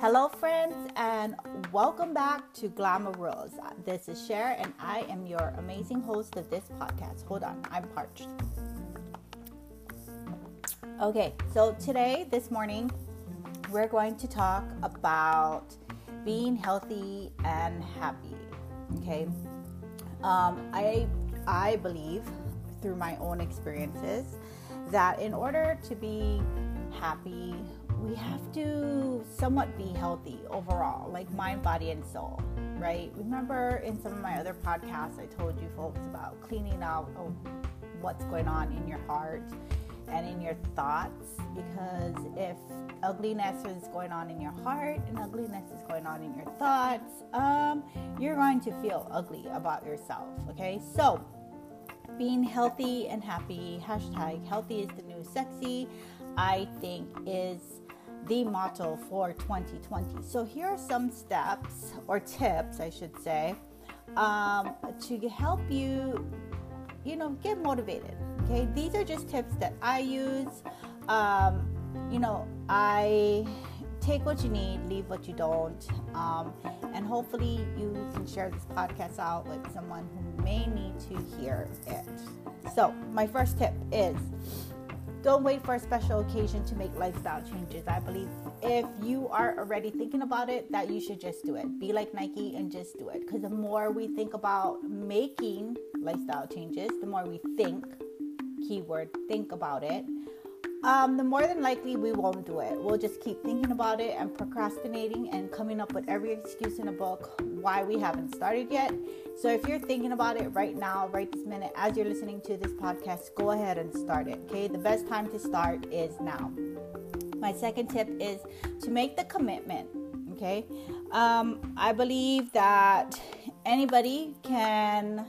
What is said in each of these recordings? Hello friends, and welcome back to Glamour Rules. This is Cher and I am your amazing host of this podcast. Hold on, I'm parched. Okay, so today, this morning, we're going to talk about being healthy and happy, okay? I believe through my own experiences that in order to be happy, we have to somewhat be healthy overall, like mind, body, and soul, right? Remember in some of my other podcasts, I told you folks about cleaning out what's going on in your heart and in your thoughts, because if ugliness is going on in your heart and ugliness is going on in your thoughts, you're going to feel ugly about yourself, okay? So, being healthy and happy, hashtag healthy is the new sexy, I think is the motto for 2020. So here are some steps or tips, I should say, to help you, get motivated. Okay, these are just tips that I use. I take what you need, leave what you don't, and hopefully you can share this podcast out with someone who may need to hear it. So my first tip is, don't wait for a special occasion to make lifestyle changes. I believe if you are already thinking about it, that you should just do it. Be like Nike and just do it. Because the more we think about making lifestyle changes, the more we think, keyword, think about it, the more than likely we won't do it. We'll just keep thinking about it and procrastinating and coming up with every excuse in a book why we haven't started yet. So if you're thinking about it right now, right this minute, as you're listening to this podcast, go ahead and start it, okay? The best time to start is now. My second tip is to make the commitment, okay? I believe that anybody can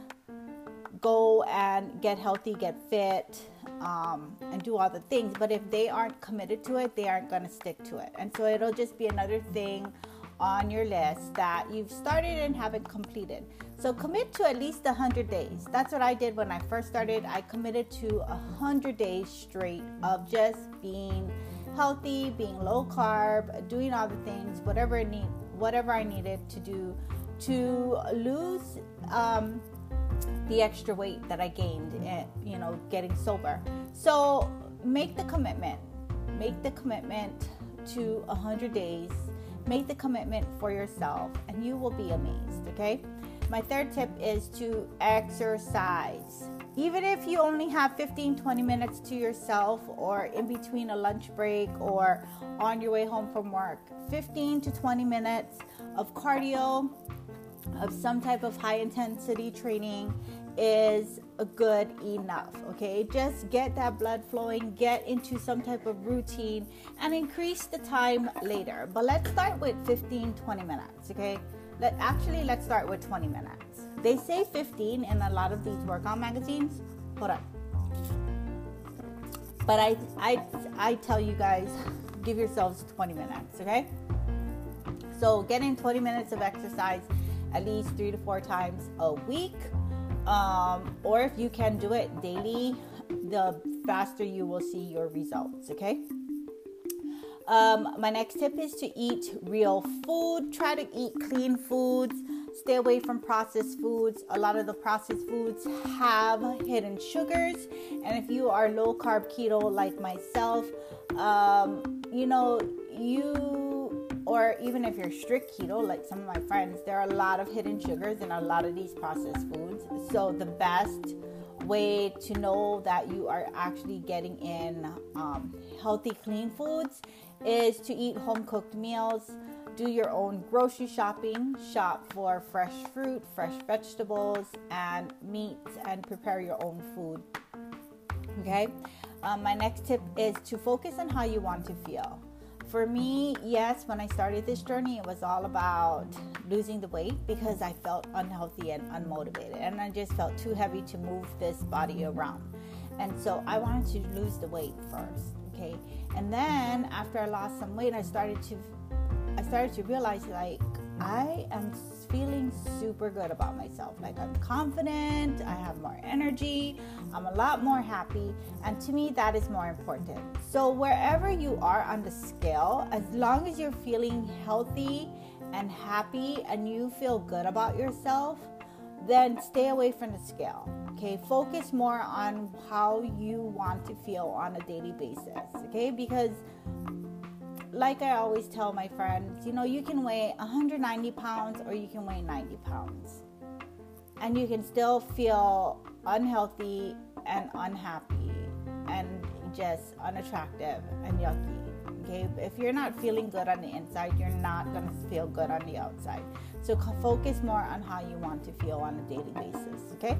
go and get healthy, get fit, and do all the things, but if they aren't committed to it, they aren't going to stick to it. And so it'll just be another thing on your list that you've started and haven't completed. So commit to at least 100 days. That's what I did when I first started. I committed to 100 days straight of just being healthy, being low carb, doing all the things, whatever I needed to do to lose the extra weight that I gained, getting sober. So make the commitment. Make the commitment to 100 days. Make the commitment for yourself and you will be amazed, okay? My third tip is to exercise. Even if you only have 15, 20 minutes to yourself or in between a lunch break or on your way home from work, 15 to 20 minutes of cardio, of some type of high intensity training is good enough, okay? Just get that blood flowing, get into some type of routine, and increase the time later. But let's start with 15, 20 minutes, okay? Let's start with 20 minutes. They say 15 in a lot of these workout magazines. Hold on. But I tell you guys, give yourselves 20 minutes, okay? So get in 20 minutes of exercise at least 3 to 4 times a week. Or if you can do it daily, the faster you will see your results, okay? My next tip is to eat real food. Try to eat clean foods. Stay away from processed foods. A lot of the processed foods have hidden sugars. And if you are low carb keto like myself, or even if you're strict keto, like some of my friends, there are a lot of hidden sugars in a lot of these processed foods. So the best way to know that you are actually getting in healthy, clean foods is to eat home-cooked meals, do your own grocery shopping, shop for fresh fruit, fresh vegetables, and meats, and prepare your own food, okay? My next tip is to focus on how you want to feel. For me, yes, when I started this journey, it was all about losing the weight because I felt unhealthy and unmotivated. And I just felt too heavy to move this body around. And so I wanted to lose the weight first, okay? And then after I lost some weight, I started to realize, like, I am feeling super good about myself. Like, I'm confident, I have more energy, I'm a lot more happy, and to me that is more important. So wherever you are on the scale, as long as you're feeling healthy and happy and you feel good about yourself, then stay away from the scale. Okay, focus more on how you want to feel on a daily basis. Okay, because like I always tell my friends, you know, you can weigh 190 pounds or you can weigh 90 pounds. And you can still feel unhealthy and unhappy and just unattractive and yucky. Okay, if you're not feeling good on the inside, you're not going to feel good on the outside. So focus more on how you want to feel on a daily basis. Okay.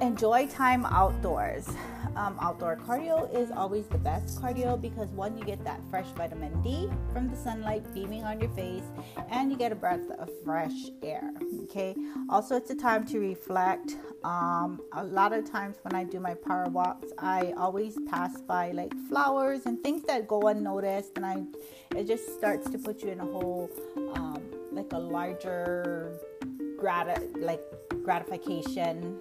Enjoy time outdoors. Outdoor cardio is always the best cardio because, one, you get that fresh vitamin D from the sunlight beaming on your face, and you get a breath of fresh air. Okay. Also, it's a time to reflect. A lot of times when I do my power walks, I always pass by like flowers and things that go unnoticed, and it just starts to put you in a whole like a larger gratification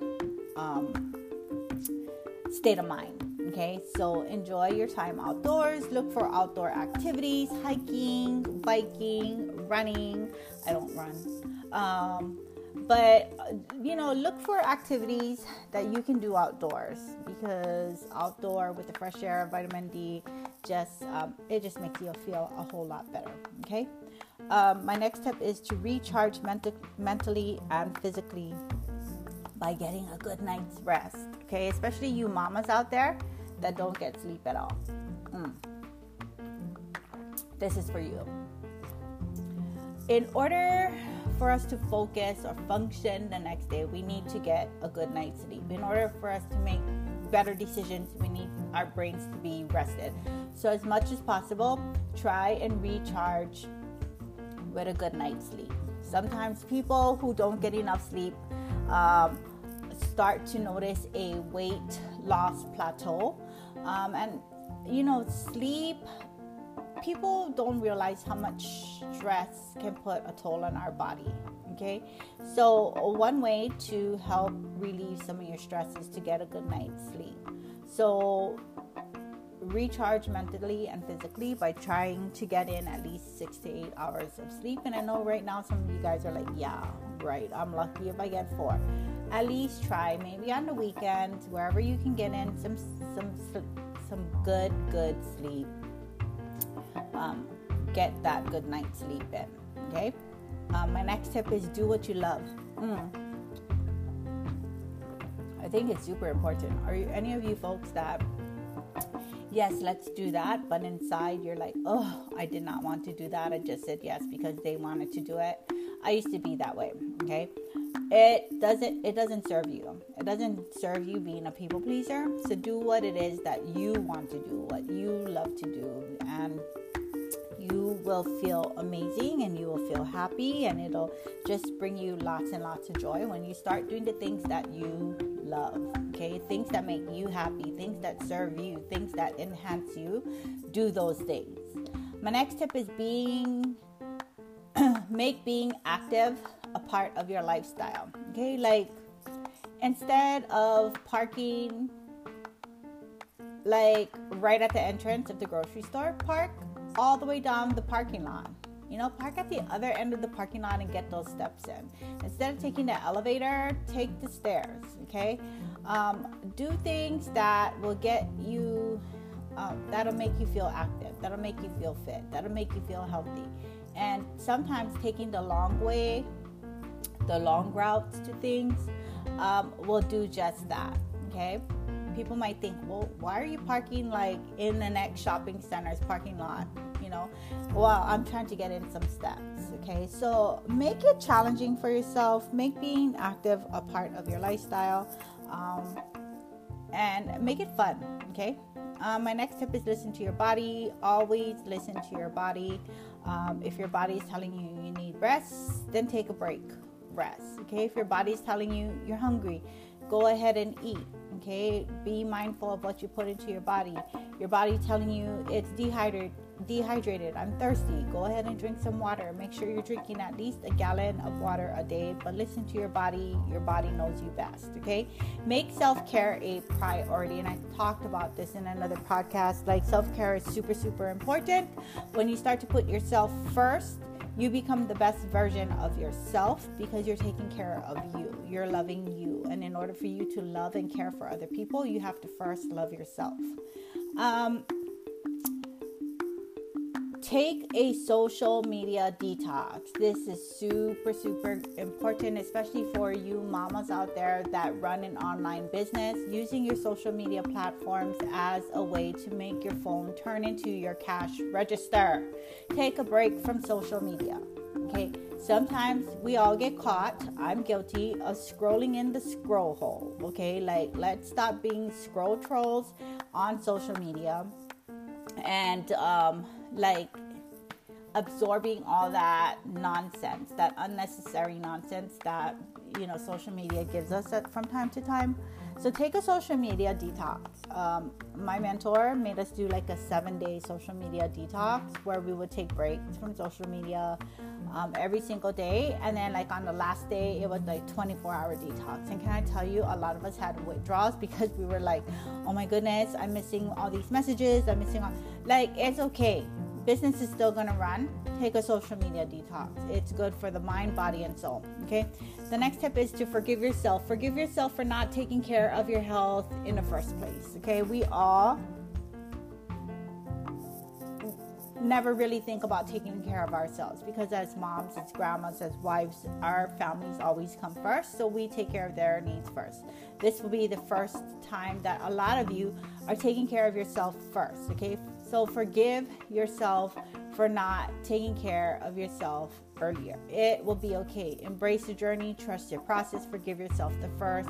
state of mind. Okay, so enjoy your time outdoors. Look for outdoor activities: hiking, biking, running. I don't run, but you know, look for activities that you can do outdoors, because outdoor with the fresh air, vitamin D, just it just makes you feel a whole lot better. Okay. My next step is to recharge mentally and physically by getting a good night's rest. Okay, especially you mamas out there that don't get sleep at all. This is for you. In order for us to focus or function the next day, we need to get a good night's sleep. In order for us to make better decisions, we need our brains to be rested. So as much as possible, try and recharge with a good night's sleep. Sometimes people who don't get enough sleep start to notice a weight loss plateau. And you know, sleep, people don't realize how much stress can put a toll on our body. Okay, so one way to help relieve some of your stress is to get a good night's sleep. So recharge mentally and physically by trying to get in at least 6 to 8 hours of sleep. And I know right now some of you guys are like, yeah, right, I'm lucky if I get 4. At least try, maybe on the weekends, wherever you can get in some good sleep. Get that good night's sleep in. Okay. My next tip is do what you love. I think it's super important. Are you any of you folks that, yes, let's do that, but inside you're like, oh, I did not want to do that. I just said yes because they wanted to do it. I used to be that way. Okay, it doesn't serve you. It doesn't serve you being a people pleaser. So do what it is that you want to do, what you love to do, and you will feel amazing and you will feel happy, and it'll just bring you lots and lots of joy when you start doing the things that you love. Okay, things that make you happy, things that serve you, things that enhance you. Do those things. My next tip is make being active a part of your lifestyle. Okay, like instead of parking like right at the entrance of the grocery store, park all the way down the parking lot. You know, park at the other end of the parking lot and get those steps in. Instead of taking the elevator, take the stairs. Okay, do things that will get you, that'll make you feel active, that'll make you feel fit, that'll make you feel healthy. And sometimes taking the long way, the long routes to things, will do just that. Okay, people might think, well, why are you parking like in the next shopping center's parking lot? You know, well, I'm trying to get in some steps. Okay, so make it challenging for yourself. Make being active a part of your lifestyle, and make it fun. Okay, my next tip is listen to your body. Always listen to your body. If your body is telling you you need rest, then take a break. Rest. Okay, if your body is telling you you're hungry, go ahead and eat. okay? Be mindful of what you put into your body. Your body telling you it's dehydrated. I'm thirsty. Go ahead and drink some water. Make sure you're drinking at least a gallon of water a day, but listen to your body. Your body knows you best, okay? Make self-care a priority, and I talked about this in another podcast. Like, self-care is super, super important. When you start to put yourself first, you become the best version of yourself because you're taking care of you. You're loving you. And in order for you to love and care for other people, you have to first love yourself. Take a social media detox. This is super, super important, especially for you mamas out there that run an online business. Using your social media platforms as a way to make your phone turn into your cash register. Take a break from social media, okay? Sometimes we all get caught, I'm guilty, of scrolling in the scroll hole, okay? Like, let's stop being scroll trolls on social media and, like, absorbing all that nonsense, that unnecessary nonsense that, you know, social media gives us from time to time. So take a social media detox. My mentor made us do like a 7-day social media detox where we would take breaks from social media every single day. And then like on the last day, it was like 24-hour detox. And can I tell you, a lot of us had withdrawals because we were like, oh my goodness, I'm missing all these messages. I'm missing all, like, it's okay. Business is still going to run. Take a social media detox. It's good for the mind, body, and soul. Okay. The next tip is to forgive yourself. Forgive yourself for not taking care of your health in the first place. Okay. We all never really think about taking care of ourselves because as moms, as grandmas, as wives, our families always come first. So we take care of their needs first. This will be the first time that a lot of you are taking care of yourself first. Okay. So forgive yourself for not taking care of yourself earlier. It will be okay. Embrace the journey, trust your process, forgive yourself. The first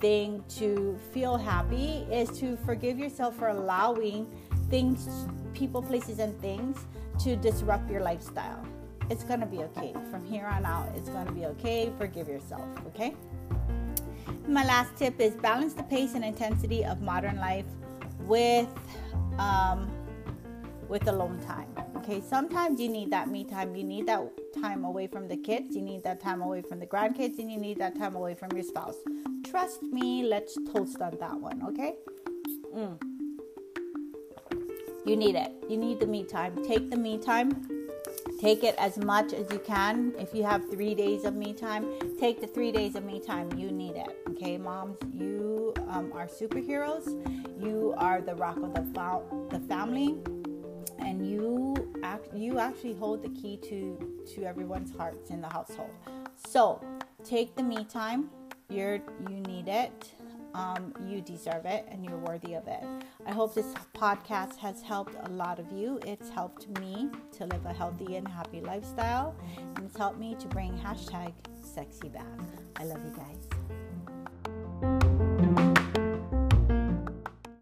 thing to feel happy is to forgive yourself for allowing things, people, places, and things to disrupt your lifestyle. It's going to be okay. From here on out, it's going to be okay. Forgive yourself, okay? My last tip is balance the pace and intensity of modern life with alone time, okay? Sometimes you need that me time. You need that time away from the kids. You need that time away from the grandkids, and you need that time away from your spouse. Trust me, let's toast on that one, okay? You need it. You need the me time. Take the me time. Take it as much as you can. If you have 3 days of me time, take the 3 days of me time. You need it, okay? Moms, you are superheroes. You are the rock of the family, and you actually hold the key to everyone's hearts in the household. So take the me time. You need it. You deserve it, and you're worthy of it. I hope this podcast has helped a lot of you. It's helped me to live a healthy and happy lifestyle, and it's helped me to bring #sexy back. I love you guys.